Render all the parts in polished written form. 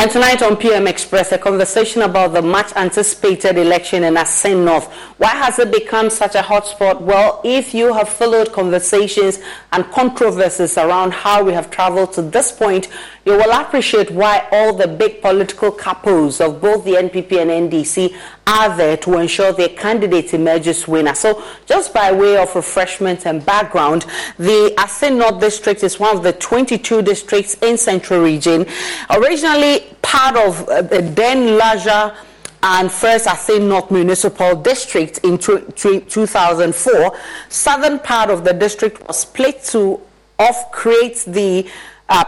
And tonight on PM Express, a conversation about the much-anticipated election in Assin North. Why has it become such a hotspot? Well, if you have followed conversations and controversies around how we have traveled to this point, you will appreciate why all the big political couples of both the NPP and NDC are there to ensure their candidate emerges winner. So, just by way of refreshment and background, the Assin North district is one of the 22 districts in Central Region. Originally part of a then larger and first Assin North Municipal District in 2004, southern part of the district was split to create the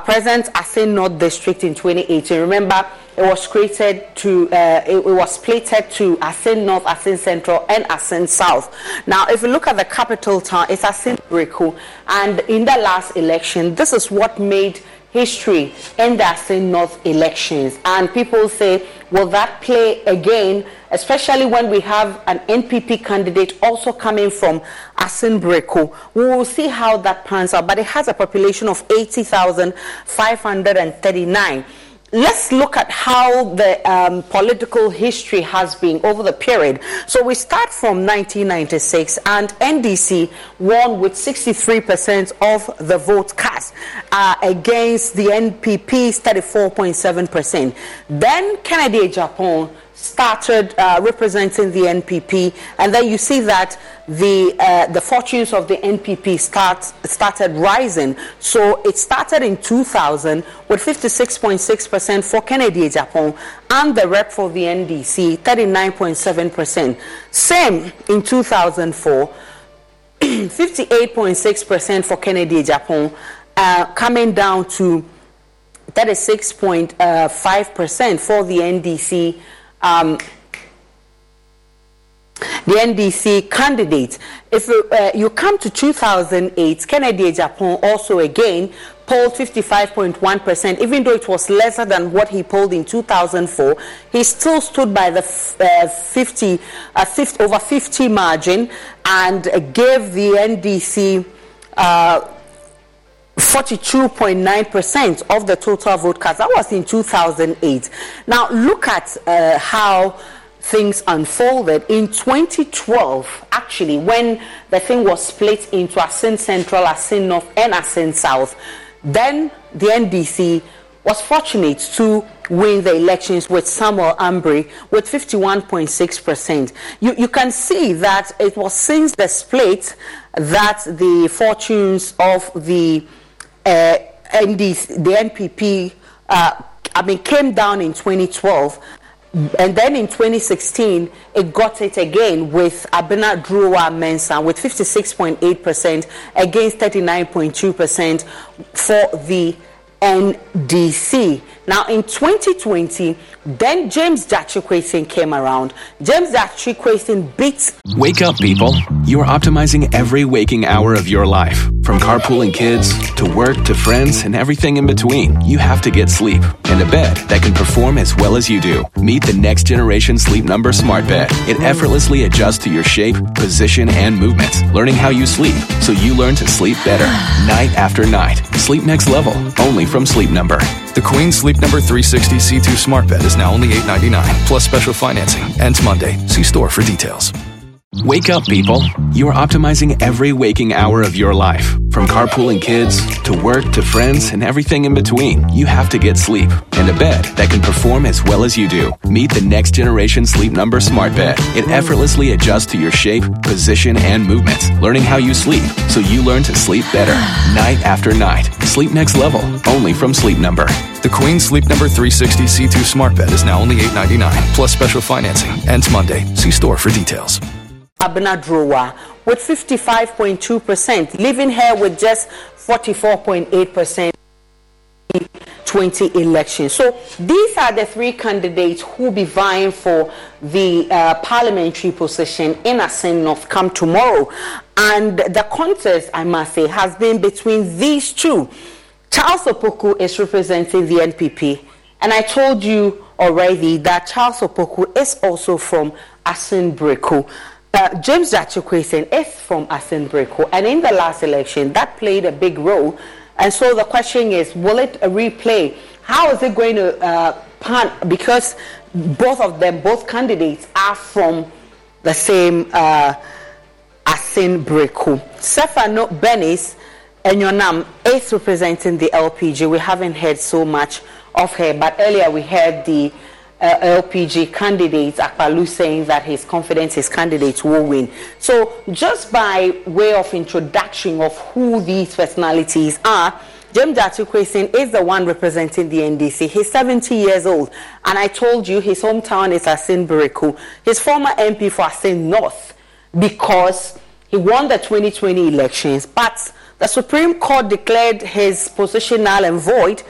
present Assin North District in 2018. Remember, it was created to, it was splitted to Assin North, Assin Central, and Assin South. Now, if you look at the capital town, it's Assin Breku, and in the last election, this is what made history in the Assin North elections. And people say, will that play again, especially when we have an NPP candidate also coming from Assin Breku? We will see how that pans out, but it has a population of 80,539. Let's look at how the political history has been over the period. So we start from 1996, and NDC won with 63% of the vote cast against the NPP's 34.7%. Then Kennedy Agyapong started representing the NPP, and then you see that the fortunes of the NPP started rising. So it started in 2000 with 56.6% for Kennedy Agyapong, and the rep for the NDC 39.7%. Same in 2004, 58.6% for Kennedy Agyapong, coming down to 36.5% for the NDC. The NDC candidate. If you come to 2008, Kennedy Agyapong also again polled 55.1%, even though it was lesser than what he polled in 2004. He still stood by the 50 margin and gave the NDC 42.9% of the total vote cast. That was in 2008. Now look at how things unfolded in 2012, actually, when the thing was split into Assin Central, Assin North, and Assin South. Then the NDC was fortunate to win the elections with Samuel Ambrey with 51.6%. You can see that it was since the split that the fortunes of the NPP came down in 2012, and then in 2016 it got it again with Abena Durowaa Mensah with 56.8% against 39.2% for the NDC. Now in 2020, then James Jatukwesi came around. James Jatukwesi beats. Wake up, people. You are optimizing every waking hour of your life. From carpooling kids to work to friends and everything in between, you have to get sleep and a bed that can perform as well as you do. Meet the next generation Sleep Number smart bed. It effortlessly adjusts to your shape, position, and movements, learning how you sleep so you learn to sleep better night after night. Sleep next level, only from Sleep Number. The Queen Sleep Number 360 C2 smart bed is now only $899 plus special financing. Ends Monday. See store for details. Wake up, people. You are optimizing every waking hour of your life. From carpooling kids to work to friends and everything in between, you have to get sleep and a bed that can perform as well as you do. Meet the next generation Sleep Number smart bed. It effortlessly adjusts to your shape, position, and movements, learning how you sleep so you learn to sleep better night after night. Sleep next level, only from Sleep Number. The Queen Sleep Number 360 C2 smart bed is now only $899 plus special financing. Ends Monday. See store for details. Abena Durowaa with 55.2%, leaving her with just 44.8% in the 20 election. So these are the three candidates who will be vying for the parliamentary position in Assin North come tomorrow. And the contest, I must say, has been between these two. Charles Opoku is representing the NPP. And I told you already that Charles Opoku is also from Assin Breku. James Jatukwesi is from Assin Breku, and in the last election, that played a big role. And so the question is, will it replay? How is it going to because both of them, both candidates, are from the same Asin Breku. Sephano Bennis Enyonam is representing the LPG. We haven't heard so much of her, but earlier we heard the LPG candidate Akpalu saying that he's confident his candidates will win. So just by way of introduction of who these personalities are, James Jatukwesi is the one representing the NDC. He's 70 years old, and I told you his hometown is Assin Breku. His former MP for Assin North, because he won the 2020 elections, but the Supreme Court declared his position null and void,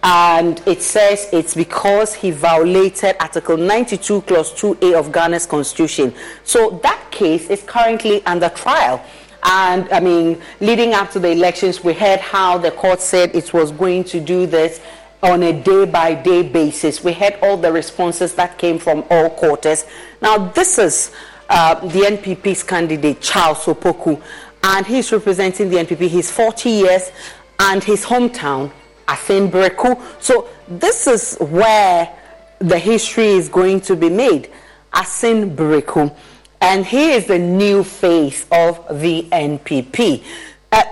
and it says it's because he violated Article 92, Clause 2A of Ghana's Constitution. So that case is currently under trial. And, I mean, leading up to the elections, we heard how the court said it was going to do this on a day-by-day basis. We heard all the responses that came from all quarters. Now, this is the NPP's candidate, Charles Opoku, and he's representing the NPP. He's 40 years, and his hometown, Assin Breku. So this is where the history is going to be made, Assin Breku. And he is the new face of the NPP.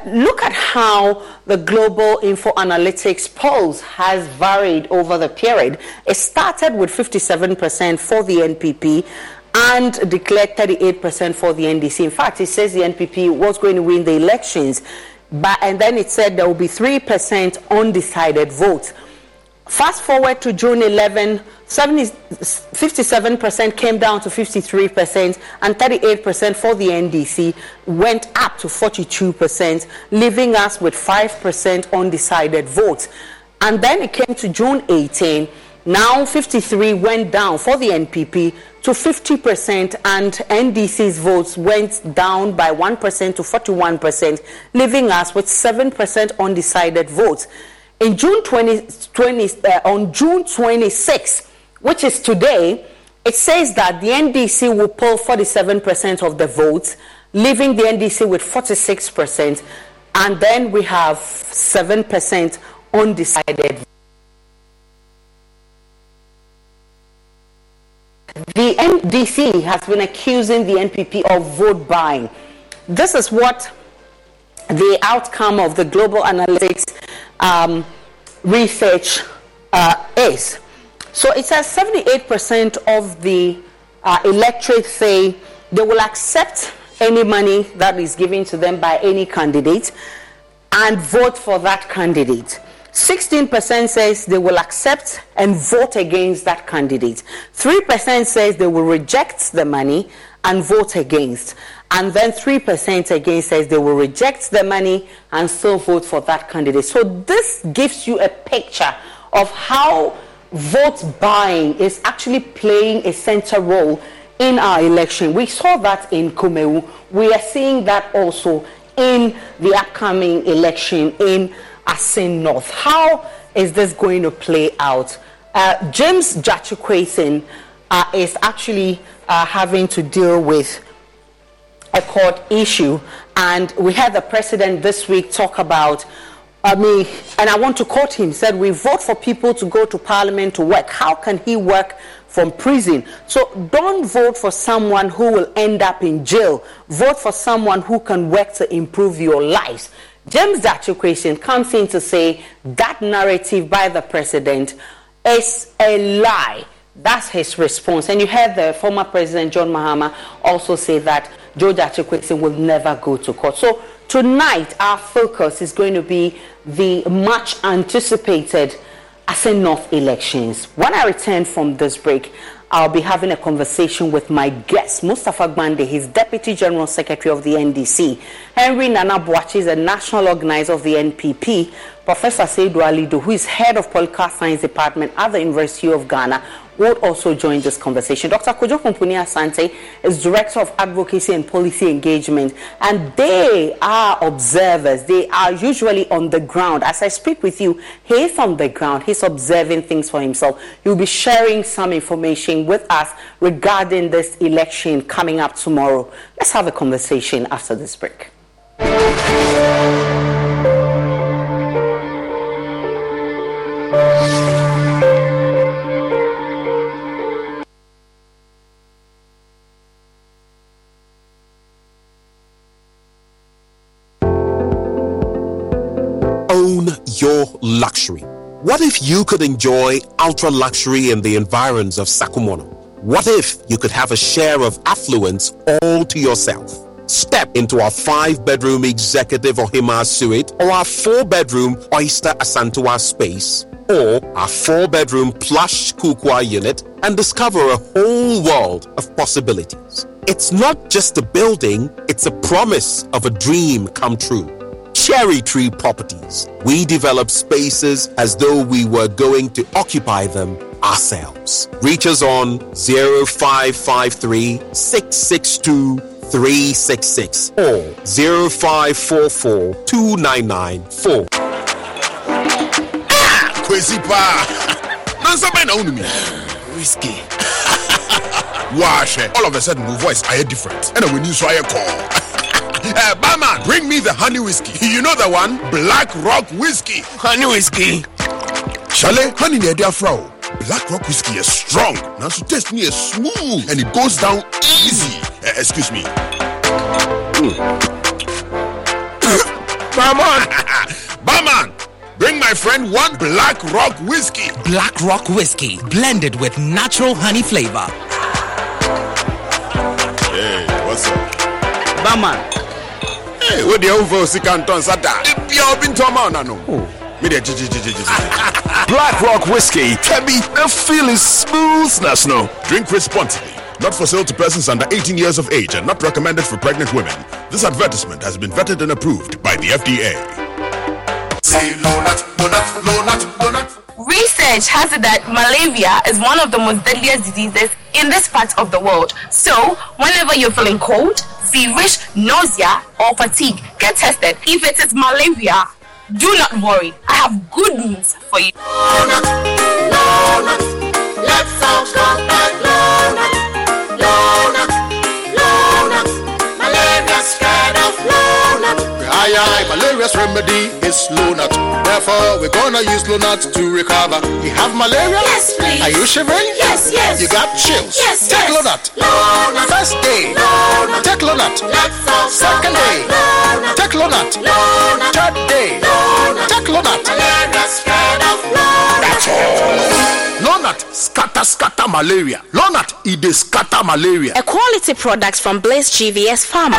Look at how the Global Info Analytics polls has varied over the period. It started with 57% for the NPP and declared 38% for the NDC. In fact, it says the NPP was going to win the elections, and then it said there will be 3% undecided votes. Fast forward to June 11, 57% came down to 53%, and 38% for the NDC went up to 42%, leaving us with 5% undecided votes. And then it came to June 18. Now 53 went down for the NPP to 50%, and NDC's votes went down by 1% to 41%, leaving us with 7% undecided votes. In on June 26, which is today, it says that the NDC will poll 47% of the votes, leaving the NDC with 46%, and then we have 7% undecided. The NDC has been accusing the NPP of vote buying. This is what the outcome of the Global Analytics research is. So it says 78% of the electorate say they will accept any money that is given to them by any candidate and vote for that candidate. 16% says they will accept and vote against that candidate. 3% says they will reject the money and vote against. And then 3% again says they will reject the money and still vote for that candidate. So this gives you a picture of how vote buying is actually playing a central role in our election. We saw that in Kumeu. We are seeing that also in the upcoming election in Assin North. How is this going to play out? James Jatukwesi is actually having to deal with a court issue, and we had the president this week talk about and I want to quote him, said we vote for people to go to parliament to work. How can he work from prison? So don't vote for someone who will end up in jail. Vote for someone who can work to improve your lives. James Jatukwesi comes in to say that narrative by the president is a lie. That's his response. And you heard the former president John Mahama also say that Joy Jatukwesi will never go to court. So tonight, our focus is going to be the much-anticipated Assin North elections. When I return from this break, I'll be having a conversation with my guest, Mustapha Gbande, his Deputy General Secretary of the NDC. Henry Nana Boakye is a national organizer of the NPP. Professor Seidu Alidu, who is head of Political Science Department at the University of Ghana, will also join this conversation. Dr. Kojo Pumpuni Asante is Director of Advocacy and Policy Engagement, and they are observers. They are usually on the ground. As I speak with you, he's on the ground. He's observing things for himself. He'll be sharing some information with us regarding this election coming up tomorrow. Let's have a conversation after this break. own your luxury. What if you could enjoy ultra-luxury in the environs of Sakumono? What if you could have a share of affluence all to yourself? Step into our 5-bedroom executive Ohima suite or our 4-bedroom Oyster Asantewa space or our 4-bedroom plush Kukwa unit and discover a whole world of possibilities. It's not just a building, it's a promise of a dream come true. Cherry Tree Properties. We develop spaces as though we were going to occupy them ourselves. Reach us on 0553 662 366 or 0544 2994. Kwesi pa. Nansa by na me. Whiskey. Wash. All of a sudden, my voice I hear different. And when you saw I call. Barman, bring me the honey whiskey. You know the one? Black Rock Whiskey. Honey whiskey. Chalet, honey near their frau. Black Rock Whiskey is strong. Now to taste me is smooth and it goes down easy. Excuse me. Barman. Barman. Bring my friend one Black Rock Whiskey. Black Rock Whiskey, blended with natural honey flavor. Hey, what's up? Barman. Hey, what the over Sikanton Sata? You've been talking about no. Black Rock Whiskey. Tabby, the feel is smooth, national. Drink responsibly. Not for sale to persons under 18 years of age and not recommended for pregnant women. This advertisement has been vetted and approved by the FDA. Say Lonat, Lonat, Lonat, Lonat. Research has it that malaria is one of the most deadliest diseases in this part of the world. So, whenever you're feeling cold, feverish, nausea, or fatigue, get tested. If it is malaria, do not worry. I have good news for you. Lonat, Lonat, let's sound strong like Lonat. Lonat, Lonat, malaria scared of Lonat. Aye, aye, malaria's remedy is Lonat. Therefore, we're gonna use Lonat to recover. You have malaria? Yes, please. Are you shivering? Yes, yes. You got chills? Yes, take yes. Lonat. Lonat. First day, Lonat. Take Lonat. Second day, Lonat. Take Lonat. Lonat. Third day, Lonat. Take Lonat. Malaria scared of Lonat. That's all. Lonat, scatter malaria. Lonat, it is scatter malaria. A quality product from Blaze GVS Pharma.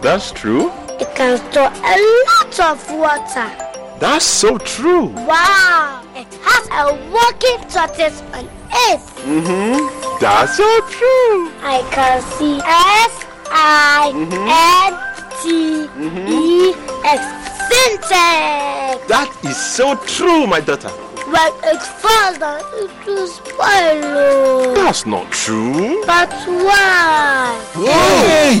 That's true. It can store a lot of water. That's so true. Wow. It has a walking tortoise on it. Mm-hmm. That's so true. I can see S-I-N-T. Sintex. Sintex! That is so true, my daughter. But it's father, it will spoil. That's not true. But why? Hey!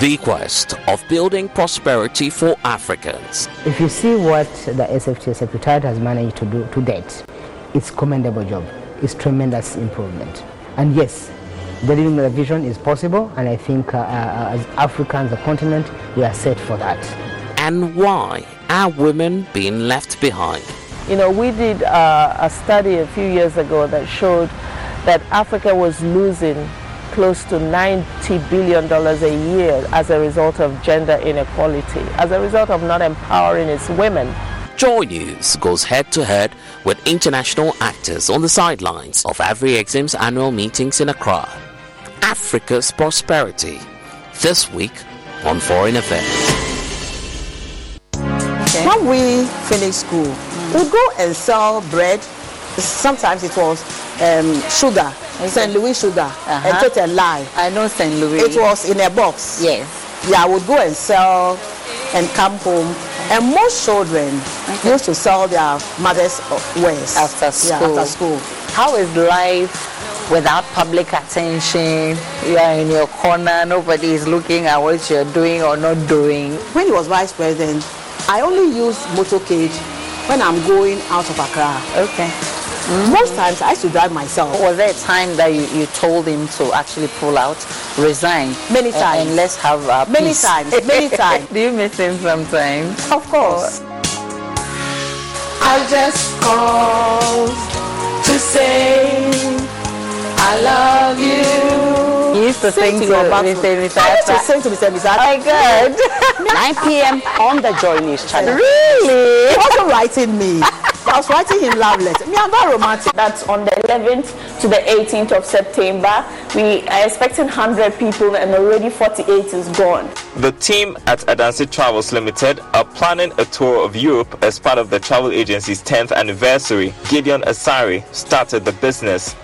The quest of building prosperity for Africans. If you see what the SFTA Secretariat has managed to do to date, it's a commendable job. It's tremendous improvement. And yes, delivering the vision is possible, and I think as Africans, the continent, we are set for that. And why are women being left behind? You know, we did a study a few years ago that showed that Africa was losing close to $90 billion a year as a result of gender inequality, as a result of not empowering its women. Joy News goes head-to-head with international actors on the sidelines of AfriExim's annual meetings in Accra. Africa's prosperity, this week on Foreign Affairs. Okay. When we finished school, we'd go and sell bread. Sometimes it was sugar, okay. St. Louis sugar, and total lye. I know St. Louis. It was in a box. Yes. Yeah, I would go and sell and come home. And most children used to sell their mother's wares after school. Yeah, after school. How is life without public attention? You are in your corner. Nobody is looking at what you're doing or not doing. When he was vice president, I only used motorcade when I'm going out of Accra. Okay. Most times I used to drive myself. Was there a time that you told him to actually pull out, resign? Many times. And let's have a peace. Many times. Do you miss him sometimes? Of course. I just called to say I love you. He used to sing to Mr. Misata. I used to sing to Mr. Misata. Oh my God. 9 p.m. on the Joy News channel. Really? He wasn't writing me. I was writing him love letters. Me, I'm not romantic. That's on the 11th to the 18th of September. We are expecting 100 people and already 48 is gone. The team at Adansi Travels Limited are planning a tour of Europe as part of the travel agency's 10th anniversary. Gideon Asari started the business.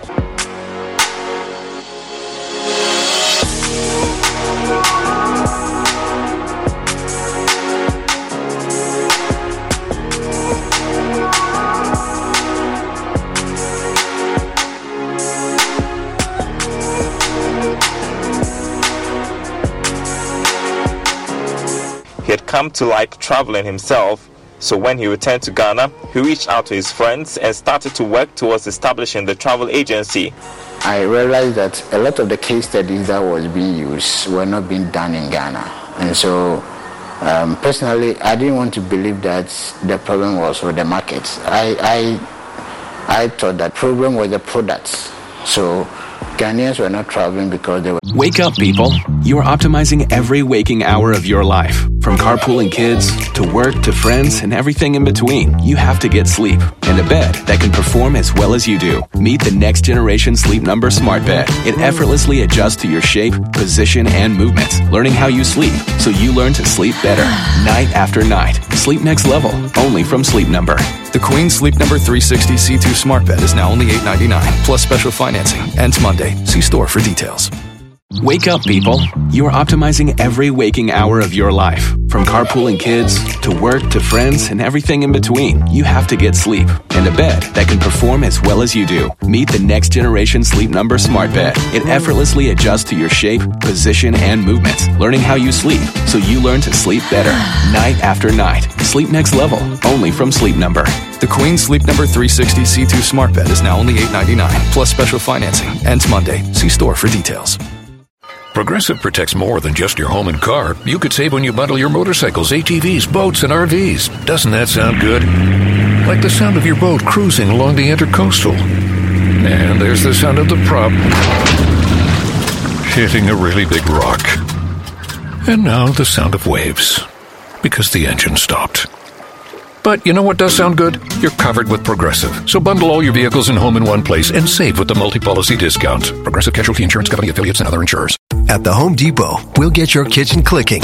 Come to like traveling himself, so when he returned to Ghana, he reached out to his friends and started to work towards establishing the travel agency. I realized that a lot of the case studies that was being used were not being done in Ghana, and so personally I didn't want to believe that the problem was with the markets. I thought that problem was the products, so Ghanaians were not traveling because they were... Wake up, people. You are optimizing every waking hour of your life. From carpooling kids, to work, to friends, and everything in between. You have to get sleep. And a bed that can perform as well as you do. Meet the next generation Sleep Number smart bed. It effortlessly adjusts to your shape, position, and movements. Learning how you sleep, so you learn to sleep better. Night after night. Sleep next level. Only from Sleep Number. The Queen Sleep Number 360 C2 smart bed is now only $899. Plus special financing. Ends Monday. See store for details. Wake up, people. You are optimizing every waking hour of your life. From carpooling kids, to work, to friends, and everything in between. You have to get sleep. And a bed that can perform as well as you do. Meet the next generation Sleep Number smart bed. It effortlessly adjusts to your shape, position, and movements, learning how you sleep, so you learn to sleep better, night after night. Sleep next level, only from Sleep Number. The Queen Sleep Number 360 C2 smart bed is now only $899, plus special financing. Ends Monday. See store for details. Progressive protects more than just your home and car. You could save when you bundle your motorcycles, ATVs, boats, and RVs. Doesn't that sound good? Like the sound of your boat cruising along the intercoastal. And there's the sound of the prop hitting a really big rock. And now the sound of waves, because the engine stopped. But you know what does sound good? You're covered with Progressive. So bundle all your vehicles and home in one place and save with the multi-policy discount. Progressive Casualty Insurance Company affiliates and other insurers. At the Home Depot, we'll get your kitchen clicking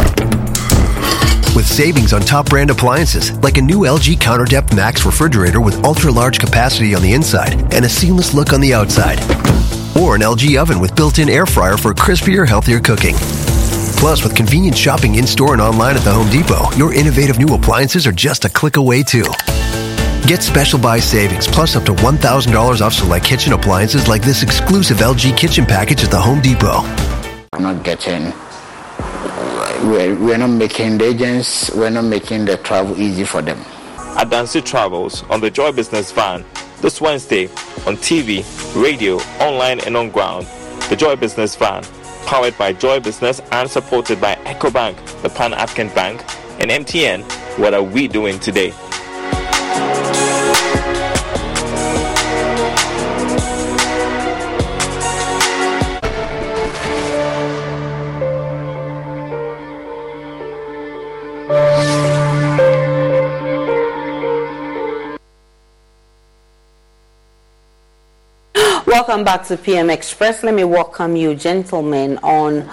with savings on top brand appliances like a new LG Counter-Depth Max refrigerator with ultra-large capacity on the inside and a seamless look on the outside. Or an LG oven with built-in air fryer for crispier, healthier cooking. Plus, with convenient shopping in-store and online at the Home Depot, your innovative new appliances are just a click away, too. Get special buy savings, plus up to $1,000 off select kitchen appliances like this exclusive LG kitchen package at the Home Depot. We're not making the travel easy for them. Adansi Travels on the Joy Business van this Wednesday on TV, radio, online, and on ground. The Joy Business van, powered by Joy Business and supported by EcoBank, the Pan-African Bank, and MTN. What are we doing today? Welcome back to PM Express. Let me welcome you, gentlemen, on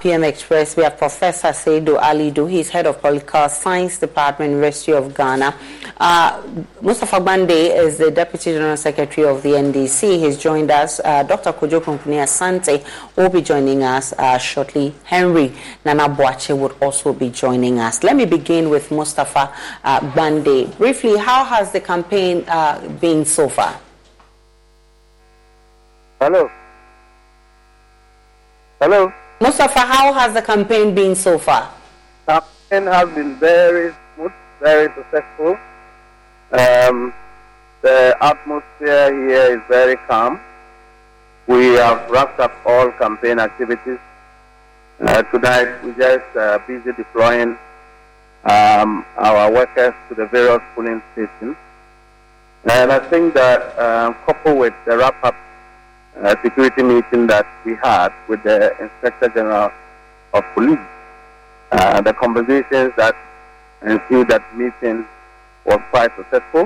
PM Express. We have Professor Seidu Alidu. He's head of Political Science Department, University of Ghana. Mustapha Gbande is the Deputy General Secretary of the NDC. He's joined us. Dr. Kojo Pumpuni Asante will be joining us shortly. Henry Nana Boakye would also be joining us. Let me begin with Mustapha Gbande. Briefly, how has the campaign been so far? Hello. Mustapha, how has the campaign been so far? The campaign has been very smooth, very successful. The atmosphere here is very calm. We have wrapped up all campaign activities. Tonight, we're just busy deploying our workers to the various polling stations. And I think that coupled with the wrap-up security meeting that we had with the Inspector General of Police. The conversations that ensued that meeting was quite successful.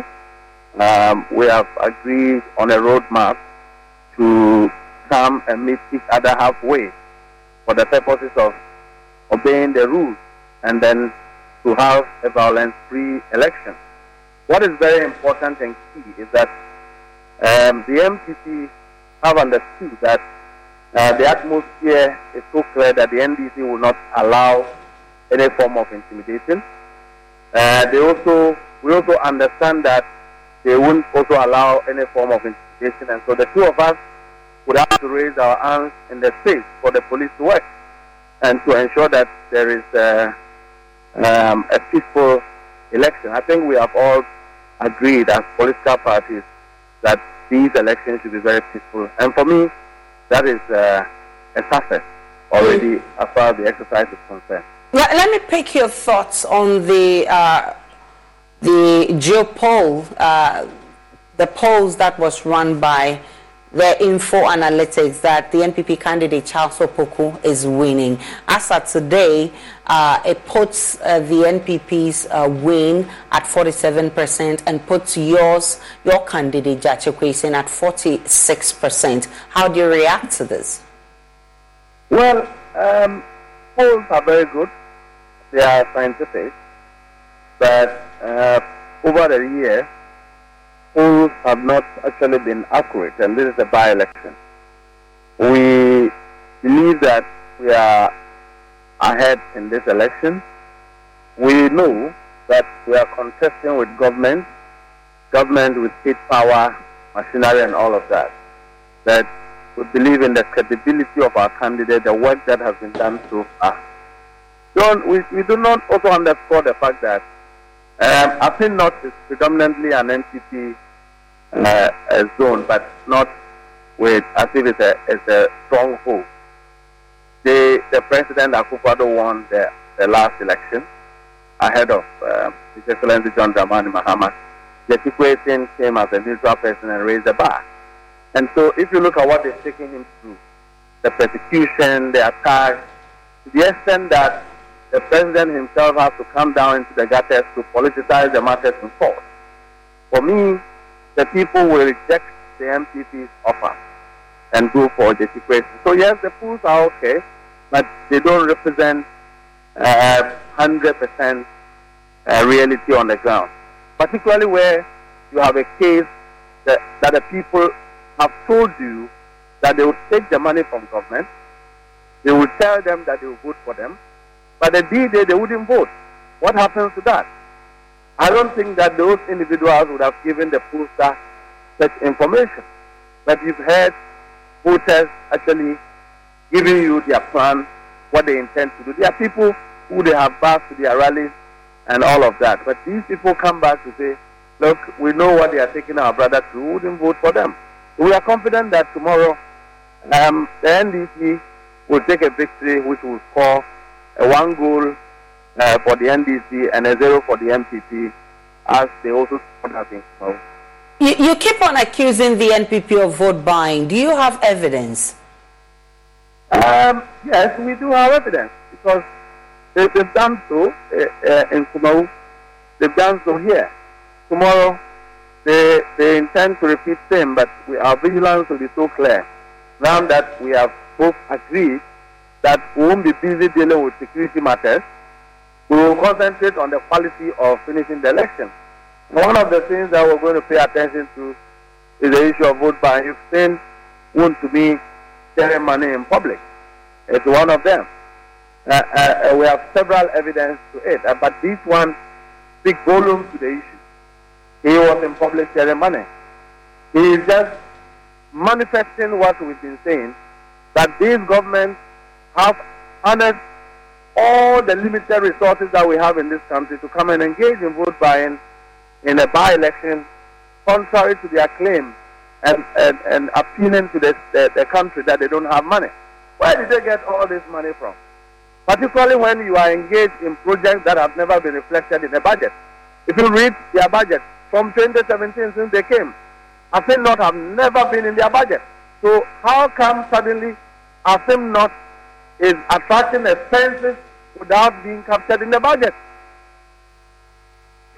We have agreed on a roadmap to come and meet each other halfway for the purposes of obeying the rules and then to have a violence-free election. What is very important and key is that the MPP have understood that the atmosphere is so clear that the NDC will not allow any form of intimidation. We also understand that they won't also allow any form of intimidation, and so the two of us would have to raise our hands in the space for the police to work and to ensure that there is a peaceful election. I think we have all agreed as political parties that these elections should be very peaceful. And for me, that is a success already as far as the exercise is concerned. Let me pick your thoughts on the geopoll, the polls that was run by the Info Analytics that the NPP candidate Charles Opoku is winning. As of today, it puts the NPP's win at 47% and puts your candidate Jatukwesi at 46%. How do you react to this? Well, polls are very good. They are scientific, but over the years, polls have not actually been accurate, and this is a by-election. We believe that we are ahead in this election. We know that we are contesting with government with its power, machinery, and all of that. That we believe in the credibility of our candidate, the work that has been done so far. We do not also underscore the fact that Assin North is predominantly an NPP zone, but not with as if it's a stronghold. The President Akufo-Addo won the last election ahead of His Excellency John Dramani Mahama. Jatukwesi came as a neutral person and raised the bar. And so if you look at what is taking him through, the persecution, the attacks, to the extent that the president himself has to come down into the gutters to politicize the matters in court. For me, the people will reject the MPP's offer and go for Jatukwesi. So yes, the polls are okay, but they don't represent 100% reality on the ground, particularly where you have a case that the people have told you that they will take the money from government, they will tell them that they will vote for them, but the D-Day they wouldn't vote. What happens to that? I don't think that those individuals would have given the pollster such information. But you've heard voters actually giving you their plan, what they intend to do. There are people who they have back to their rallies and all of that. But these people come back to say, look, we know what they are taking our brother to. We wouldn't vote for them. We are confident that tomorrow the NDC will take a victory which will score a 1 goal for the NDC and a 0 for the MPP, as they also have been. You keep on accusing the NPP of vote buying. Do you have evidence? Yes, we do have evidence because they've done so in Kumawu. They've done so here. Tomorrow, they intend to repeat the same, but our vigilance will be so clear. Now that we have both agreed that we won't be busy dealing with security matters, we will concentrate on the quality of finishing the election. One of the things that we're going to pay attention to is the issue of vote buying. You've seen won't to be sharing money in public. It's one of them. We have several evidence to it, but this one speaks volumes to the issue. He was in public sharing money. He is just manifesting what we've been saying, that these governments have harnessed all the limited resources that we have in this country to come and engage in vote buying in a by-election, contrary to their claim and appealing to the country that they don't have money. Where did they get all this money from? Particularly when you are engaged in projects that have never been reflected in the budget. If you read their budget, from 2017 since they came, Assin North have never been in their budget. So how come suddenly Assin North is attracting expenses without being captured in the budget?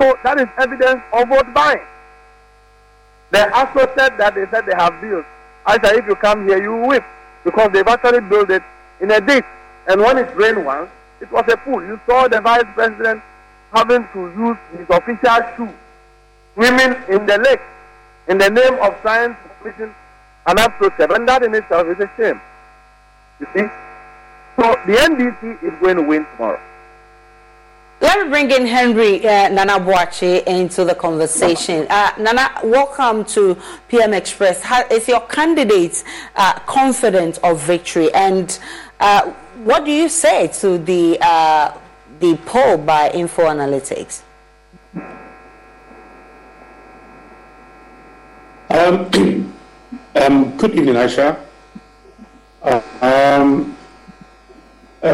So that is evidence of vote buying. They also said that they said they have bills. I said, if you come here, you will whip, because they've actually built it in a ditch. And when it rained once, it was a pool. You saw the vice president having to use his official shoe, swimming in the lake, in the name of science, mission, and approaches. And that in itself is a shame. You see? So the NDC is going to win tomorrow. Let me bring in Henry Nana Boakye into the conversation. Nana, welcome to PM Express. Is your candidate confident of victory? And what do you say to the poll by Info Analytics? Good evening, Aisha.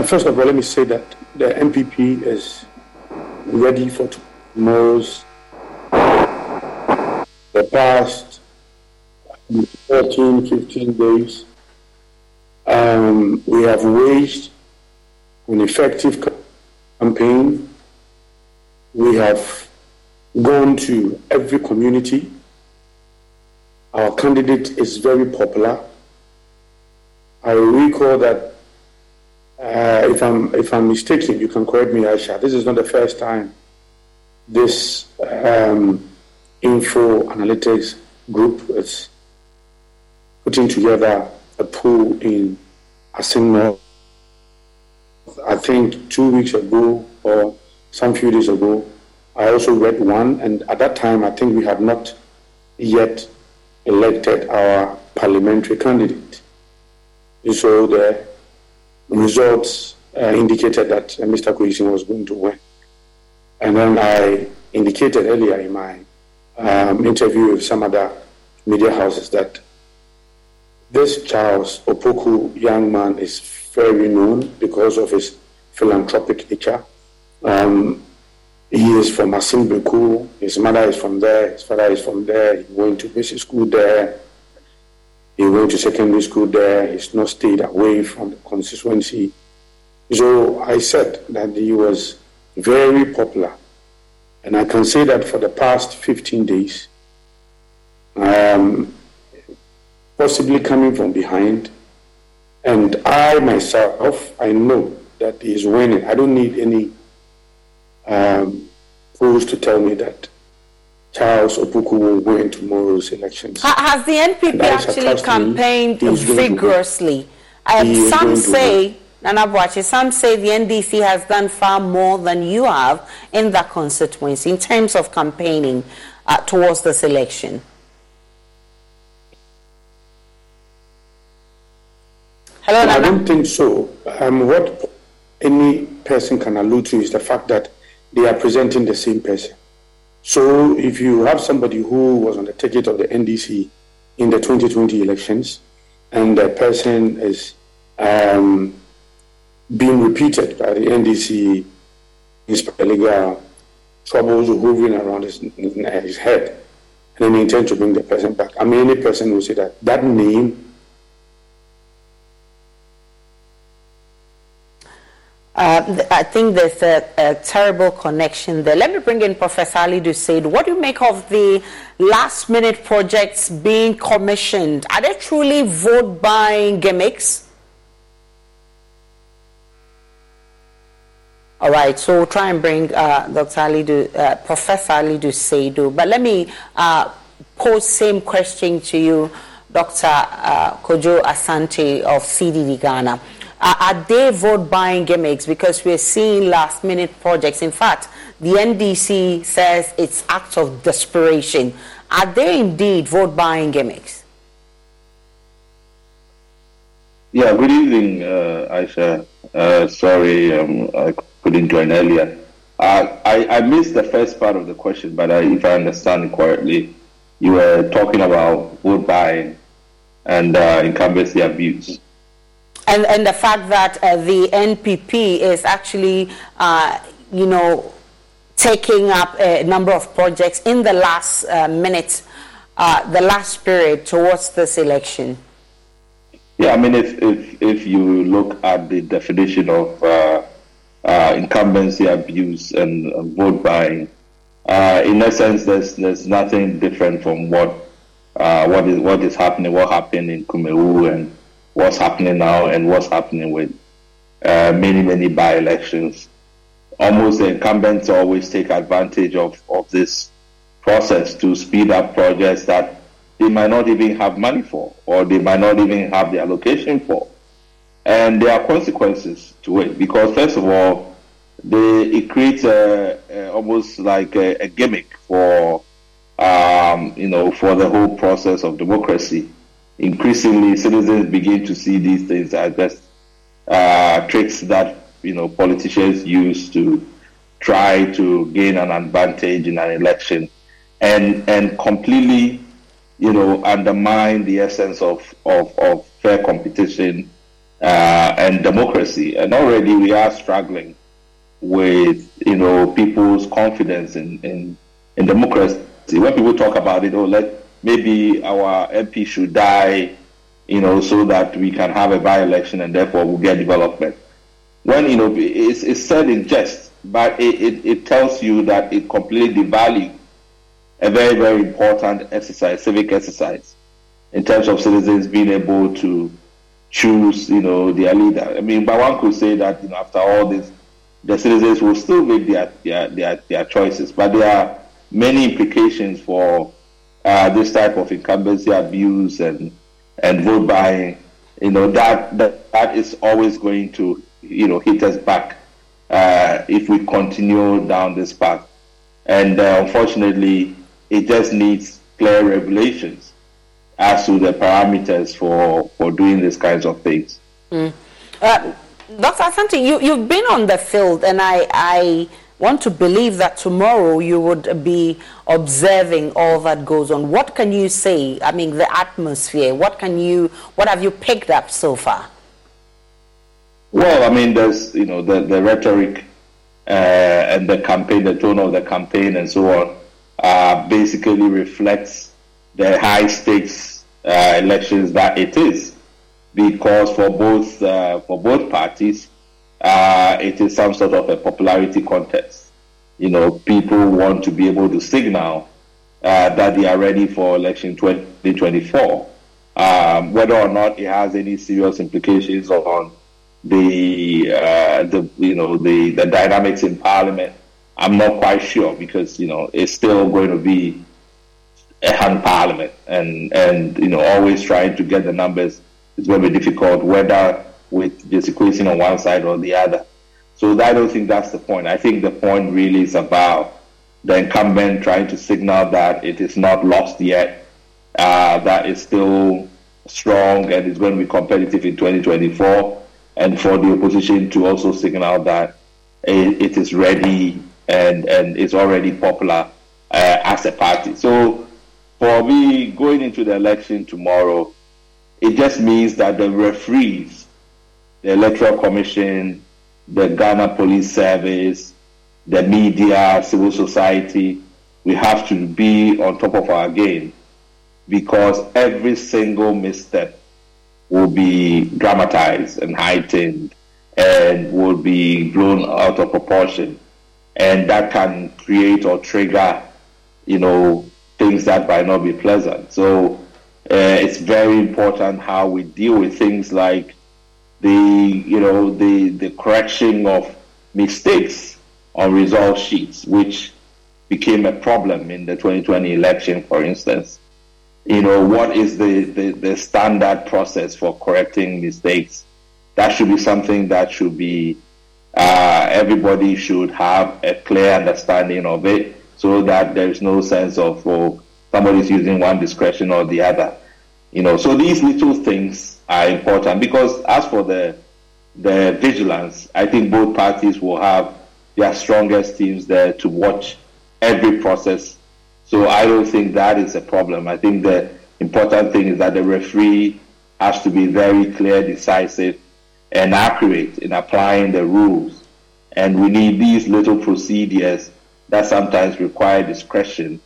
First of all, let me say that the MPP is ready for tomorrow's the past 14, 15 days. We have waged an effective campaign. We have gone to every community. Our candidate is very popular. I recall that, if I'm mistaken, you can correct me, Aisha. This is not the first time this Info Analytics group is putting together a poll in Assin North, I think 2 weeks ago or some few days ago, I also read one, and at that time I think we had not yet elected our parliamentary candidate. And so the results indicated that Mr. Quayson was going to win. And then I indicated earlier in my interview with some other media houses that this Charles Opoku young man is very known because of his philanthropic nature. He is from Assin Breku. His mother is from there. His father is from there. He went to basic school there. He went to secondary school there. He's not stayed away from the constituency. So I said that he was very popular. And I can say that for the past 15 days, possibly coming from behind, and I myself, I know that he is winning. I don't need any proofs to tell me that Charles Opoku will win tomorrow's elections. Has the NPP actually campaigned vigorously? Some say, Nana Boakye, some say the NDC has done far more than you have in that constituency in terms of campaigning towards this election. Hello, Nana. I don't think so. What any person can allude to is the fact that they are presenting the same person. So if you have somebody who was on the ticket of the NDC in the 2020 elections, and the person is being repeated by the NDC, his legal troubles hovering around his head, and then they intend to bring the person back. I mean, any person will say that that name. I think there's a terrible connection there. Let me bring in Professor Alidu Seidu. What do you make of the last-minute projects being commissioned? Are they truly vote-buying gimmicks? All right, so we'll try and bring Professor Alidu Seidu. But let me pose the same question to you, Dr. Kojo Asante of CDD Ghana. Are they vote-buying gimmicks? Because we're seeing last-minute projects. In fact, the NDC says it's acts of desperation. Are they indeed vote-buying gimmicks? Yeah, good evening, Aisha. Sorry, I couldn't join earlier. I missed the first part of the question, but if I understand it correctly, you were talking about vote-buying and incumbency abuse. And the fact that the NPP is actually, taking up a number of projects in the last minute, the last period towards this election. Yeah, I mean, if you look at the definition of incumbency abuse and vote buying, in essence, there's nothing different from what happened in Kumeu and what's happening now and what's happening with many by-elections. Almost the incumbents always take advantage of this process to speed up projects that they might not even have money for, or they might not even have the allocation for. And there are consequences to it because, first of all, it creates almost like a gimmick for for the whole process of democracy. Increasingly, citizens begin to see these things as just tricks that politicians use to try to gain an advantage in an election, and completely undermine the essence of fair competition and democracy. And already we are struggling with people's confidence in democracy. When people talk about it, maybe our MP should die, so that we can have a by-election and therefore we'll get development. When, it's said in jest, but it tells you that it completely devalues a very, very important exercise, civic exercise, in terms of citizens being able to choose, their leader. I mean, but one could say that, after all this, the citizens will still make their choices, but there are many implications for this type of incumbency abuse and vote buying you know, that is always going to, you know, hit us back if we continue down this path. And unfortunately, it just needs clear regulations as to the parameters for doing these kinds of things. Mm. Dr. Asante, you've been on the field, and I want to believe that tomorrow you would be observing all that goes on. What can you say? I mean, the atmosphere. What have you picked up so far? Well, I mean, there's, you know, the rhetoric and the campaign, the tone of the campaign and so on, basically reflects the high stakes elections that it is, because for both parties, it is some sort of a popularity contest. You know, people want to be able to signal that they are ready for election 2024. Whether or not it has any serious implications on the dynamics in Parliament, I'm not quite sure, because, you know, it's still going to be a hand Parliament, and you know, always trying to get the numbers is going to be difficult, whether with Jatukwesi on one side or the other. So I don't think that's the point. I think the point really is about the incumbent trying to signal that it is not lost yet, that it's still strong and it's going to be competitive in 2024, and for the opposition to also signal that it is ready and it's already popular as a party. So for me, going into the election tomorrow, it just means that the referees, the Electoral Commission, the Ghana Police Service, the media, civil society, we have to be on top of our game, because every single misstep will be dramatized and heightened and will be blown out of proportion. And that can create or trigger, you know, things that might not be pleasant. So it's very important how we deal with things like the correction of mistakes on result sheets, which became a problem in the 2020 election, for instance. You know, what is the standard process for correcting mistakes? That should be something that should be, everybody should have a clear understanding of it, so that there's no sense of, oh, somebody's using one discretion or the other. You know, so these little things are important, because as for the vigilance, I think both parties will have their strongest teams there to watch every process. So I don't think that is a problem. I think the important thing is that the referee has to be very clear, decisive, and accurate in applying the rules. And we need these little procedures that sometimes require discretion.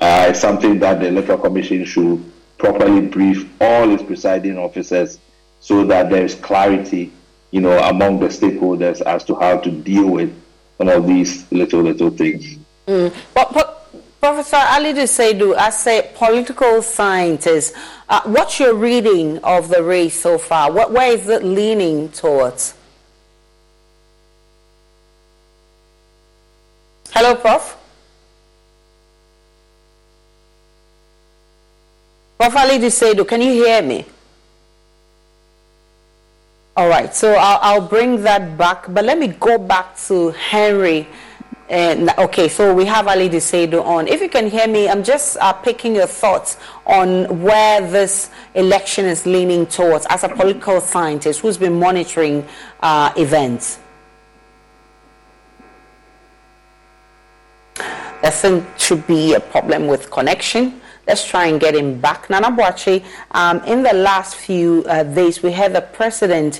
It's something that the Electoral Commission should properly brief all its presiding officers, so that there is clarity, you know, among the stakeholders as to how to deal with some of these little things. Mm. But Professor Alidu Seidu, as a political scientist, what's your reading of the race so far? Where is it leaning towards? Hello, Prof. Prof. Alidu Seidu, can you hear me? All right, so I'll bring that back, but let me go back to Henry. And okay, so we have Alidu Seidu on. If you can hear me, I'm just picking your thoughts on where this election is leaning towards as a political scientist who's been monitoring events. There seems to be a problem with connection. Let's try and get him back. Nana Boakye, in the last few days, we heard the president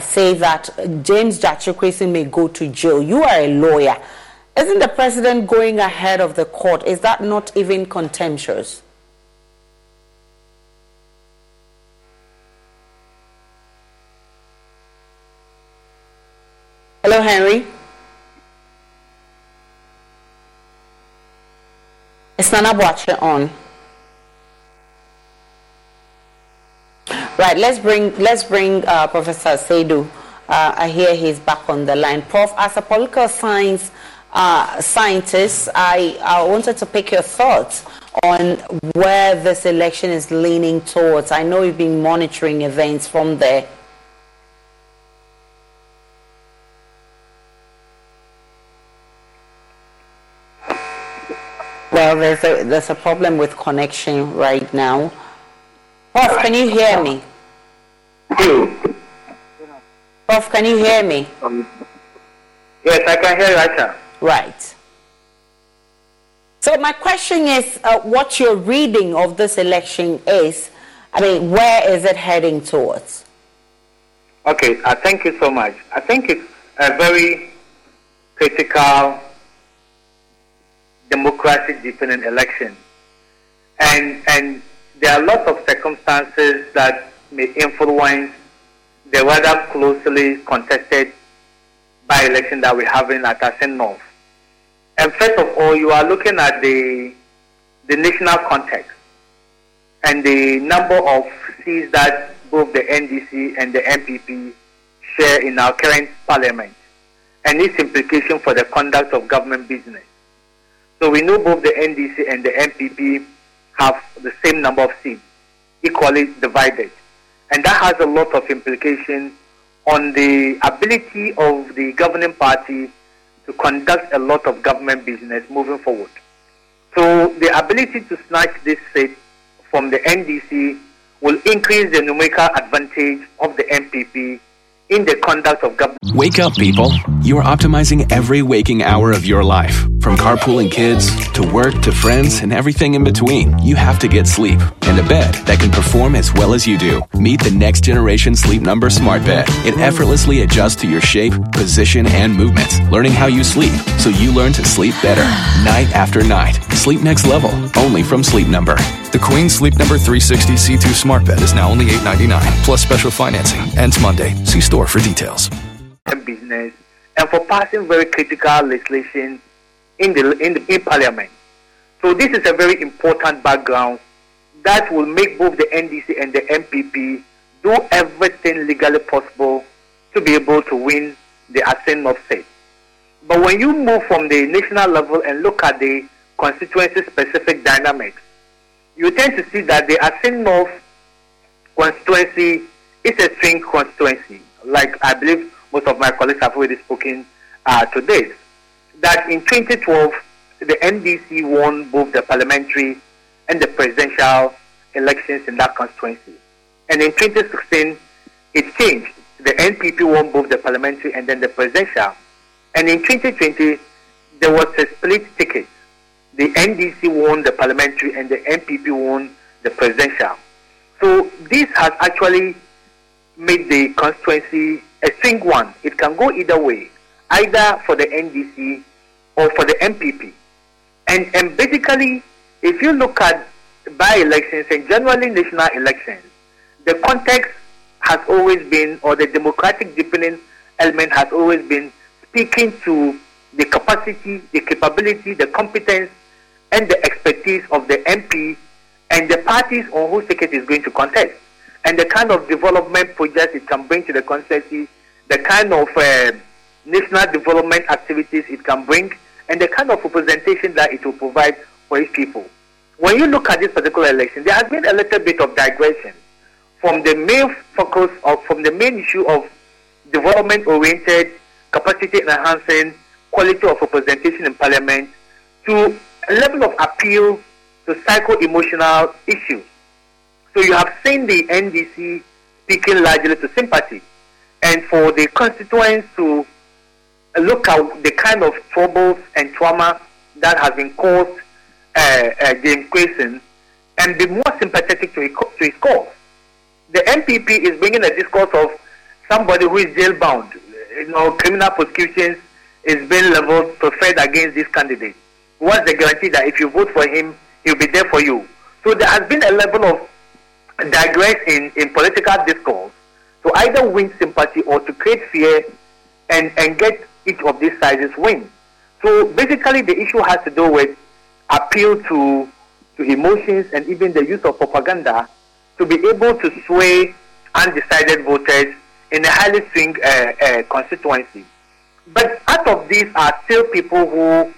say that James Jatukwesi may go to jail. You are a lawyer. Isn't the president going ahead of the court? Is that not even contemptuous? Hello, Henry. It's Nana Boakye on. Right, let's bring Professor Seidu. I hear he's back on the line. Prof, as a political science scientist, I wanted to pick your thoughts on where this election is leaning towards? I know you've been monitoring events from there. Well, there's a problem with connection right now. Prof, can you hear me? Prof, can you hear me? Yes, I can hear you right now. Right. So my question is, what your reading of this election is, I mean, where is it heading towards? Okay, thank you so much. I think it's a very critical democracy-defining election. And there are lots of circumstances that may influence the rather closely contested by-election that we're having at Assin North. And first of all, you are looking at the national context and the number of seats that both the NDC and the NPP share in our current parliament, and its implication for the conduct of government business. So we know both the NDC and the NPP have the same number of seats, equally divided. And that has a lot of implications on the ability of the governing party to conduct a lot of government business moving forward. So the ability to snatch this seat from the NDC will increase the numerical advantage of the NPP in the conduct of government. Wake up, people. You are optimizing every waking hour of your life. From carpooling kids, to work, to friends, and everything in between. You have to get sleep and a bed that can perform as well as you do. Meet the next generation Sleep Number smart bed. It effortlessly adjusts to your shape, position, and movements, learning how you sleep so you learn to sleep better night after night. Sleep next level, only from Sleep Number. The Queen Sleep Number 360 C2 smart bed is now only $899 plus special financing. Ends Monday. See store for details. Business and for passing very critical legislation in Parliament. So this is a very important background that will make both the NDC and the NPP do everything legally possible to be able to win the Assin North seat. But when you move from the national level and look at the constituency-specific dynamics, you tend to see that the Assin North constituency is a swing constituency, like I believe most of my colleagues have already spoken to this, that in 2012, the NDC won both the parliamentary and the presidential elections in that constituency. And in 2016, it changed. The NPP won both the parliamentary and then the presidential. And in 2020, there was a split ticket. The NDC won the parliamentary and the NPP won the presidential. So this has actually made the constituency a swing one. It can go either way, either for the NDC or for the NPP. And basically, if you look at by-elections and generally national elections, the context has always been, or the democratic deepening element has always been speaking to the capacity, the capability, the competence, and the expertise of the MP and the parties on whose ticket is going to contest, and the kind of development projects it can bring to the constituency, the kind of national development activities it can bring, and the kind of representation that it will provide for its people. When you look at this particular election, there has been a little bit of digression from the main focus or from the main issue of development-oriented, capacity-enhancing, quality of representation in Parliament to a level of appeal to psycho-emotional issues. So you have seen the NDC speaking largely to sympathy, and for the constituents to look at the kind of troubles and trauma that has been caused James Quayson and be more sympathetic to his cause. The NPP is bringing a discourse of somebody who is jail-bound. You know, criminal prosecutions is being leveled, preferred against this candidate. What's the guarantee that if you vote for him, he'll be there for you? So there has been a level of digress in political discourse to either win sympathy or to create fear and get each of these sizes win. So basically the issue has to do with appeal to emotions and even the use of propaganda to be able to sway undecided voters in a highly swing constituency. But out of these are still people who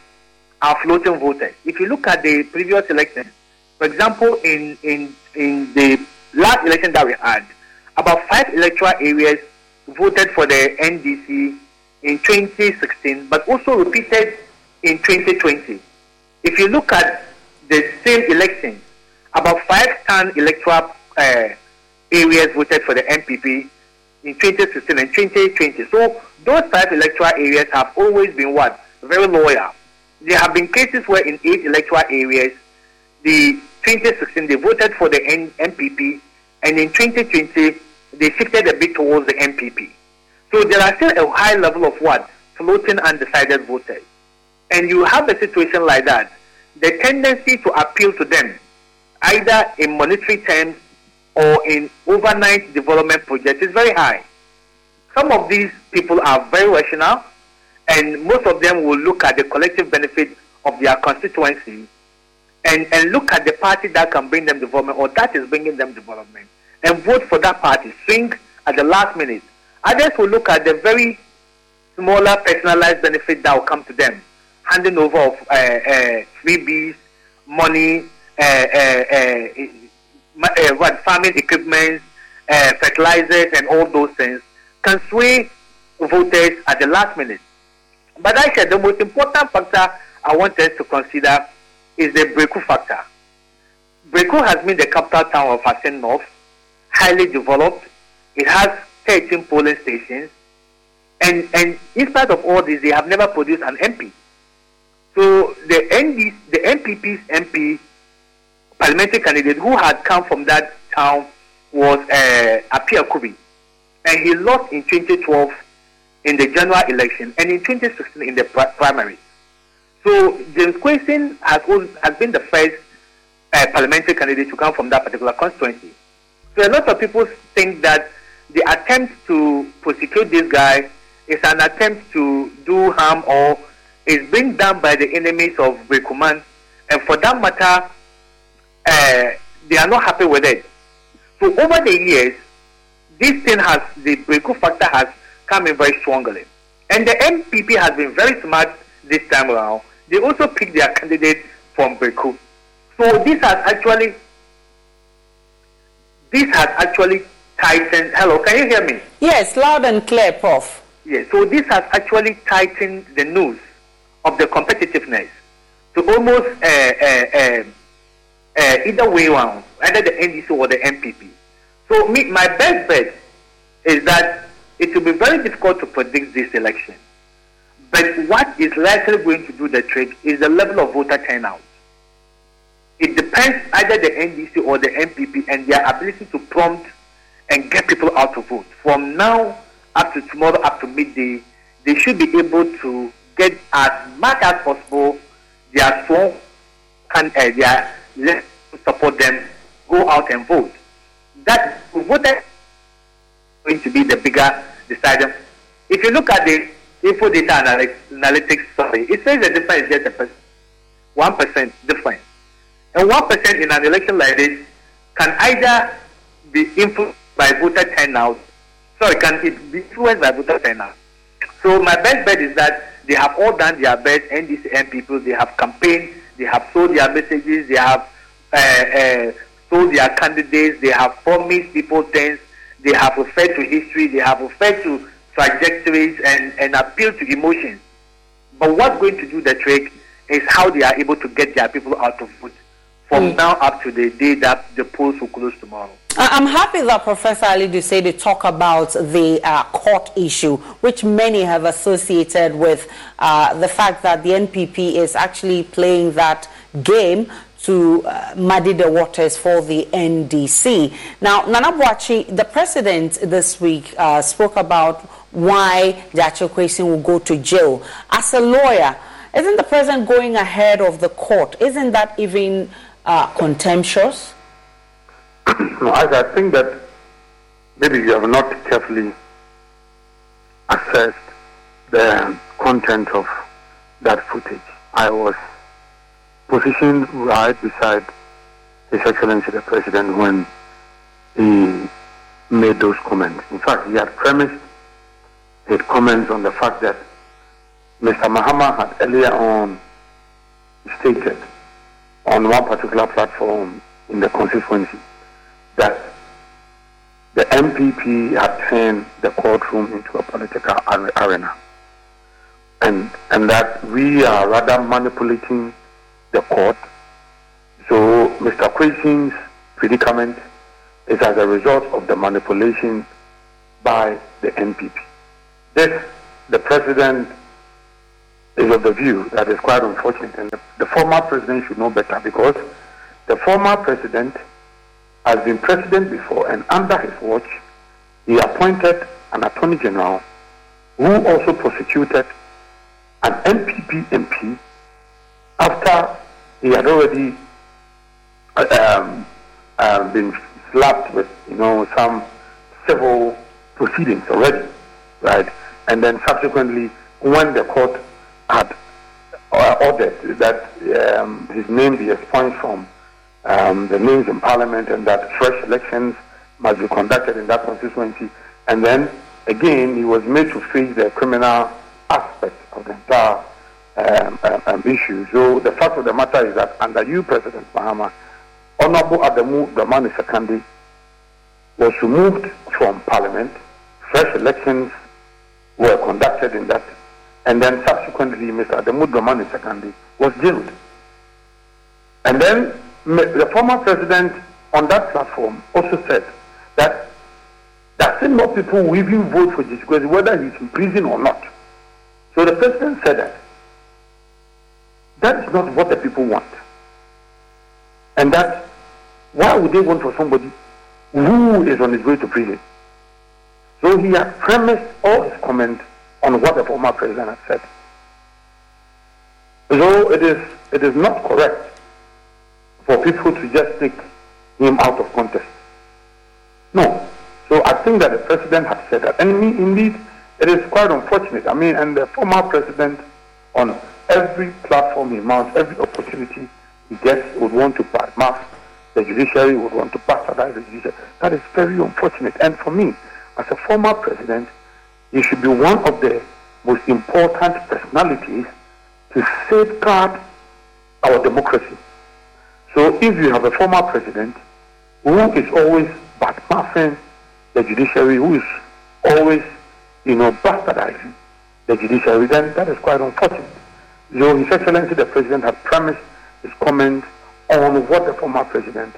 are floating voters. If you look at the previous elections, For example, in the last election that we had, about 5 electoral areas voted for the NDC in 2016, but also repeated in 2020. If you look at the same election, about 5 electoral areas voted for the NPP in 2016 and 2020. So those 5 electoral areas have always been what? Very loyal. There have been cases where in 8 electoral areas, the 2016 they voted for the NPP, and in 2020 they shifted a bit towards the NPP. So there are still a high level of what? Floating undecided voters. And you have a situation like that, the tendency to appeal to them, either in monetary terms or in overnight development projects, is very high. Some of these people are very rational, and most of them will look at the collective benefit of their constituency and look at the party that can bring them development or that is bringing them development and vote for that party, swing at the last minute. Others will look at the very smaller personalized benefit that will come to them, handing over of freebies, money, farming equipment, fertilizers, and all those things, can sway voters at the last minute. But I said the most important factor I want us to consider is the Breku factor. Breku has been the capital town of Assin North, highly developed. It has 13 polling stations, and in spite of all this, they have never produced an MP. So the NPP's MP, parliamentary candidate who had come from that town was Apia Kubi, and he lost in 2012 in the general election and in 2016 in the primary. So James Quayson has been the first parliamentary candidate to come from that particular constituency. So a lot of people think that the attempt to prosecute this guy is an attempt to do harm or is being done by the enemies of Brekuman, and for that matter, they are not happy with it. So over the years, the Breku factor has come in very strongly. And the MPP has been very smart this time around. They also picked their candidate from Breku. So this has actually tightened. Hello, can you hear me? Yes, loud and clear, Prof. Yes, so this has actually tightened the noose of the competitiveness to almost either way around, either the NDC or the MPP. So my best bet is that it will be very difficult to predict this election. But what is likely going to do the trick is the level of voter turnout. It depends either the NDC or the MPP and their ability to prompt and get people out to vote. From now up to tomorrow, up to midday, they should be able to get as much as possible their strong let's support them, go out and vote. That vote is going to be the bigger decider. If you look at the info data analytics survey, it says the difference is just 1% difference. And 1% in an election like this can either be influenced by voter turnout. Can it be influenced by voter turnout? So my best bet is that they have all done their best, NDC people, they have campaigned, they have sold their messages, they have sold their candidates, they have promised people things, they have referred to history, they have referred to trajectories and appealed to emotions. But what's going to do the trick is how they are able to get their people out of vote from now up to the day that the polls will close tomorrow. I'm happy that Professor Alidu said to talk about the court issue, which many have associated with the fact that the NPP is actually playing that game to muddy the waters for the NDC. Now, Nana Boakye, the president this week spoke about why Jatukwesi will go to jail. As a lawyer, isn't the president going ahead of the court? Isn't that even contemptuous? No, I think that maybe you have not carefully assessed the content of that footage. I was positioned right beside His Excellency the President when he made those comments. In fact, he had premised his comments on the fact that Mr. Mahama had earlier on stated on one particular platform in the constituency that the MPP had turned the courtroom into a political arena, and that we are rather manipulating the court. So Mr. Quayson's predicament is as a result of the manipulation by the NPP. This, the president is of the view that is quite unfortunate, and the former president should know better, because the former president has been president before, and under his watch, he appointed an attorney general who also prosecuted an NPP MP after he had already been slapped with, some civil proceedings already, right? And then subsequently, when the court had ordered that his name be expunged from the names in parliament and that fresh elections must be conducted in that constituency, and then again he was made to face the criminal aspect of the entire issue. So the fact of the matter is that under you, President Mahama, Honorable Adamu Dramani Sekande was removed from parliament, fresh elections were conducted in that, and then subsequently Mr. Adamu Dramani Sekande was jailed. And then the former president on that platform also said that there are still no people who even vote for Jatukwesi, whether he's in prison or not. So the president said that that is not what the people want. And that why would they want for somebody who is on his way to prison? So he had premised all his comment on what the former president had said. So it is not correct for people to just take him out of context. No. So I think that the president had said that. And indeed, it is quite unfortunate. I mean, and the former president, on every platform he mounts, every opportunity he gets, would want to badmouth the judiciary, would want to bastardize the judiciary. That is very unfortunate. And for me, as a former president, he should be one of the most important personalities to safeguard our democracy. So if you have a former president who is always badmouthing the judiciary, who is always, bastardizing the judiciary, then that is quite unfortunate. So His Excellency the President had premised his comment on what the former president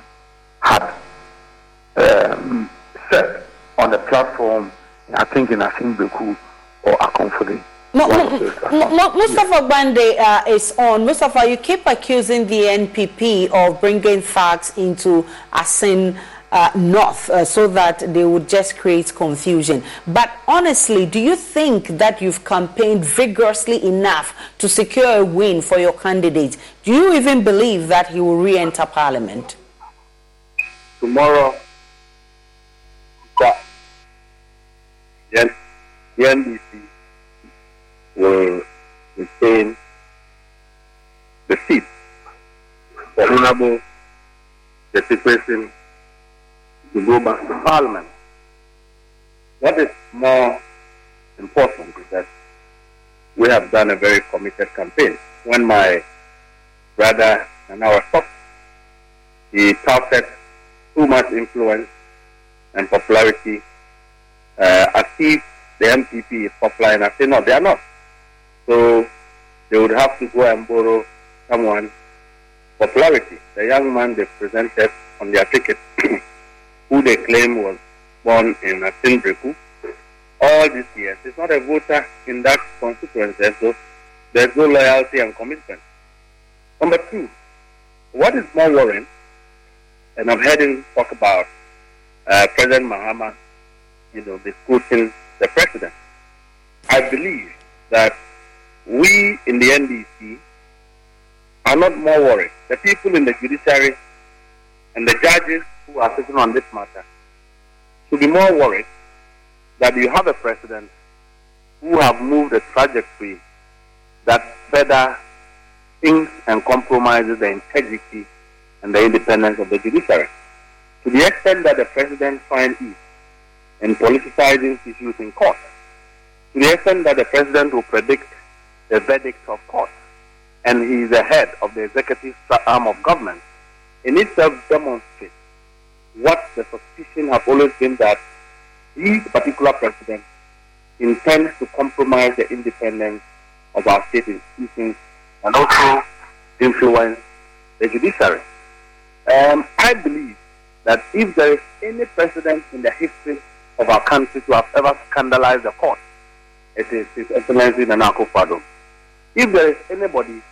had said on the platform, I think in Assin Breku or Akonfode. Mustapha Gbande is on. Mustapha, you keep accusing the NPP of bringing thugs into Assin North so that they would just create confusion. But honestly, do you think that you've campaigned vigorously enough to secure a win for your candidate? Do you even believe that he will re-enter parliament? Tomorrow, the NDC will retain the seat for Honorable Jatukwesi to go back to parliament. What is more important is that we have done a very committed campaign. When my brother and our talked, he touted too much influence and popularity as if the MPP is popular, and I say, no, they are not. So they would have to go and borrow someone's popularity. The young man they presented on their ticket, who they claim was born in Assin Breku, all these years, is not a voter in that constituency, so there's no loyalty and commitment. Number two, what is more worrying, and I've heard him talk about President Mahama, discussing the president. I believe that we in the NDC are not more worried. The people in the judiciary and the judges who are sitting on this matter should be more worried that you have a president who have moved a trajectory that further thinks and compromises the integrity and the independence of the judiciary. To the extent that the president finds ease in politicizing issues in court, to the extent that the president will predict the verdict of court, and he is the head of the executive arm of government, in itself demonstrates what the suspicion has always been, that this particular president intends to compromise the independence of our state institutions and also influence the judiciary. I believe that if there is any president in the history of our country to have ever scandalized the court, it is His Excellency Nana Akufo-Addo. If there is anybody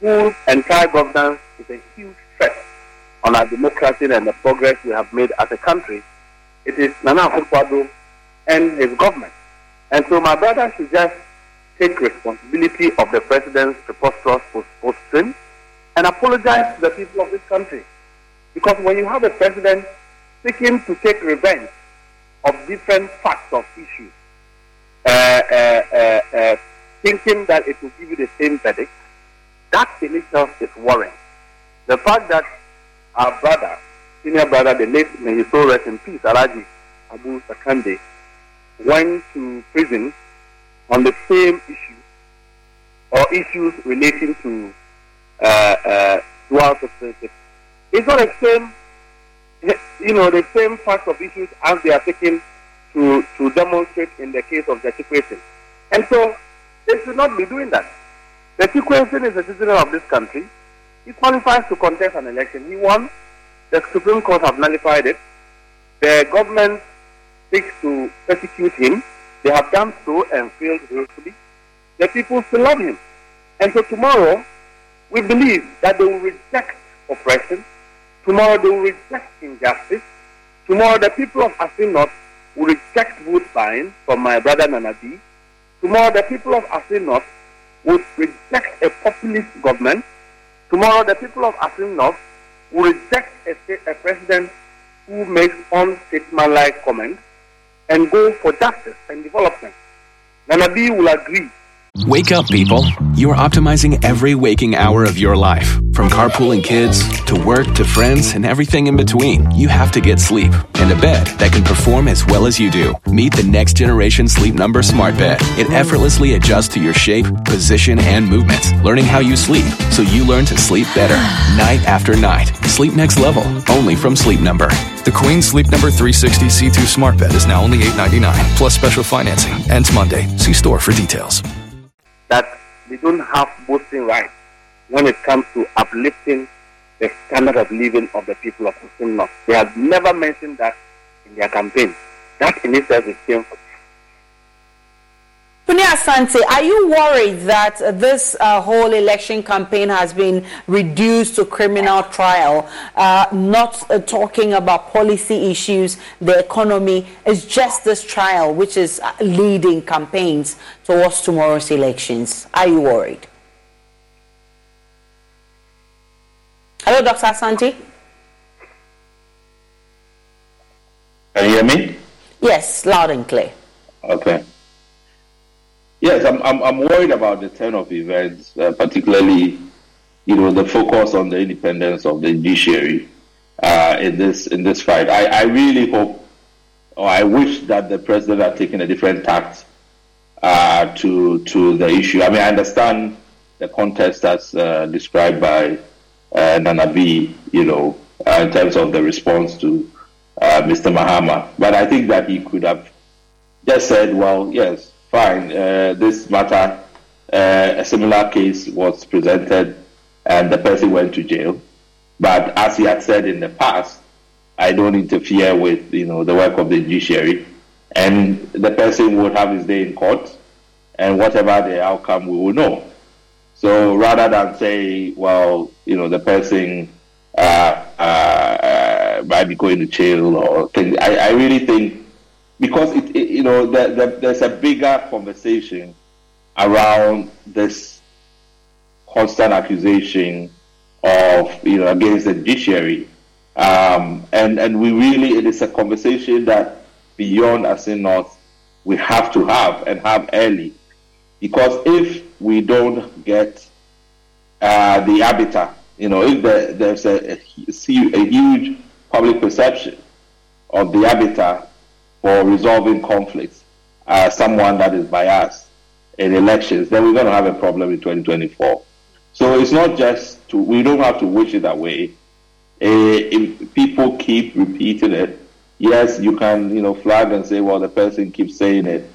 whose entire governance is a huge threat on our democracy and the progress we have made as a country, it is Nana Akufo-Addo and his government. And so my brother should just take responsibility of the president's preposterous posturing and apologize to the people of this country. Because when you have a president seeking to take revenge of different facts of issues, thinking that it will give you the same verdict, that in itself is worrying. The fact that our brother, senior brother, the late, may his soul rest in peace, Alhaji Abu Sakande, went to prison on the same issue or issues relating to dual citizenship. It's not the same, the same facts of issues as they are taken to demonstrate in the case of the Jatukwesi. And so they should not be doing that. The Jatukwesi is a citizen of this country. He qualifies to contest an election. He won. The Supreme Court have nullified it. The government seeks to persecute him. They have done so and failed woefully. The people still love him. And so tomorrow, we believe that they will reject oppression. Tomorrow they will reject injustice. Tomorrow the people of Assin North will reject vote buying from my brother Nana B. Tomorrow the people of Assin North will reject a populist government. Tomorrow the people of Assin North will reject a president who makes unstatesmanlike comments and go for justice and development. Nana B will agree. Wake up, people. You're optimizing every waking hour of your life. From carpooling kids, to work, to friends, and everything in between. You have to get sleep and a bed that can perform as well as you do. Meet the next generation Sleep Number smart bed. It effortlessly adjusts to your shape, position, and movements, learning how you sleep so you learn to sleep better night after night. Sleep next level, only from Sleep Number. The Queen Sleep Number 360 C2 smart bed is now only $899 plus special financing. Ends Monday. See store for details. That we don't have boasting rights when it comes to uplifting the standard of living of the people of Assin North. They have never mentioned that in their campaign. That in itself is shameful. Pumpuni Asante, are you worried that this whole election campaign has been reduced to criminal trial, not talking about policy issues, the economy? It's just this trial which is leading campaigns towards tomorrow's elections. Are you worried? Hello, Dr. Asante. Can you hear me? Yes, loud and clear. Okay. Yes, I'm worried about the turn of events, particularly, the focus on the independence of the judiciary in this fight. I really hope, or I wish, that the president had taken a different tact to the issue. I mean, I understand the context as described by Nana B, in terms of the response to Mr. Mahama, but I think that he could have just said, "Well, yes." Fine. This matter, a similar case was presented, and the person went to jail. But as he had said in the past, I don't interfere with the work of the judiciary, and the person would have his day in court, and whatever the outcome, we will know. So rather than say, well, the person might be going to jail or things, I really think. Because there's a bigger conversation around this constant accusation of against the judiciary, and we really, it is a conversation that beyond Assin North we have to have and have early, because if we don't get the arbiter, if there's a huge public perception of the arbiter for resolving conflicts, someone that is biased in elections, then we're going to have a problem in 2024. So it's not just to, we don't have to wish it away. If people keep repeating it, yes, you can, you know, flag and say, well, the person keeps saying it.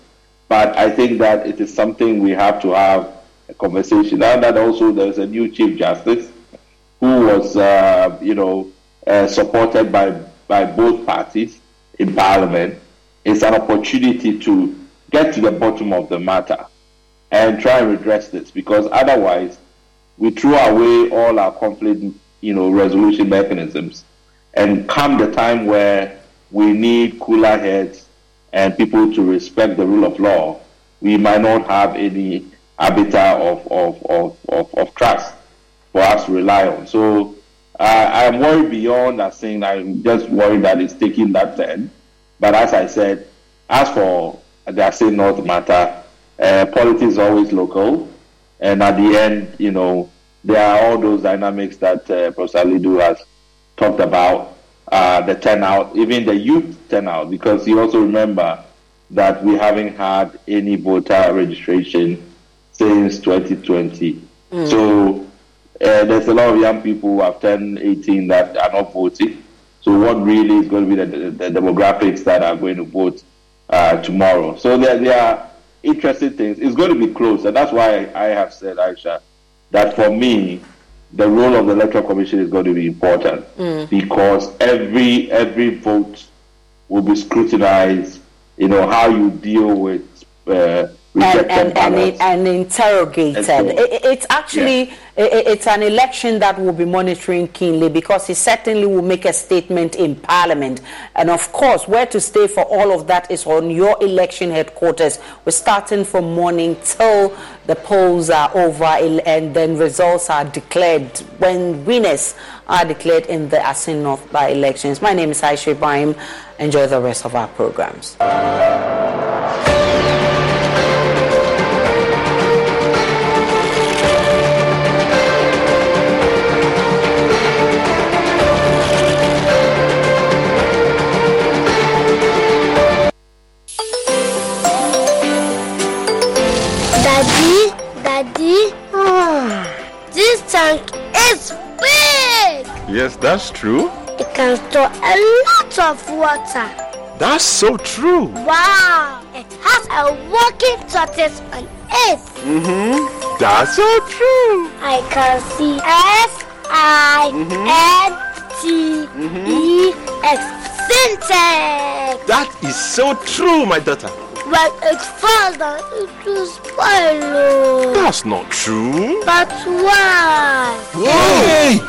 But I think that it is something we have to have a conversation. And that also there's a new Chief Justice who was, supported by both parties in Parliament. It's an opportunity to get to the bottom of the matter and try and redress this, because otherwise we throw away all our conflict, resolution mechanisms, and come the time where we need cooler heads and people to respect the rule of law, we might not have any habitat of trust for us to rely on. So I'm worried beyond that saying I'm just worried that it's taking that turn. But as I said, as for the Assin North matter, politics is always local. And at the end, there are all those dynamics that Professor Alidu has talked about, the turnout, even the youth turnout, because you also remember that we haven't had any voter registration since 2020. Mm. So there's a lot of young people who have turned 18 that are not voting. So what really is going to be the demographics that are going to vote tomorrow? So there are interesting things. It's going to be close, and that's why I have said, Aisha, that for me, the role of the Electoral Commission is going to be important because every vote will be scrutinized. How you deal with and interrogated. And so, it's actually it's an election that we'll be monitoring keenly, because it certainly will make a statement in Parliament. And of course, where to stay for all of that is on your election headquarters. We're starting from morning till the polls are over, and then results are declared when winners are declared in the Assin North by-elections. My name is Aisha Ibrahim. Enjoy the rest of our programs. This tank is big! Yes, that's true. It can store a lot of water. That's so true. Wow! It has a walking tortoise on it. Mm-hmm. That's so true. I can see Sintex. Sintex. That is so true, my daughter. When it falls down, it will spoil. That's not true. But why? Hey!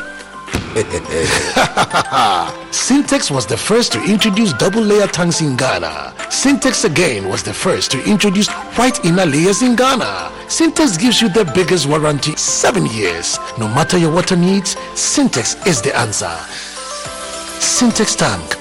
Sintex was the first to introduce double layer tanks in Ghana. Sintex again was the first to introduce white inner layers in Ghana. Sintex gives you the biggest warranty, 7 years. No matter your water needs, Sintex is the answer. Sintex tank.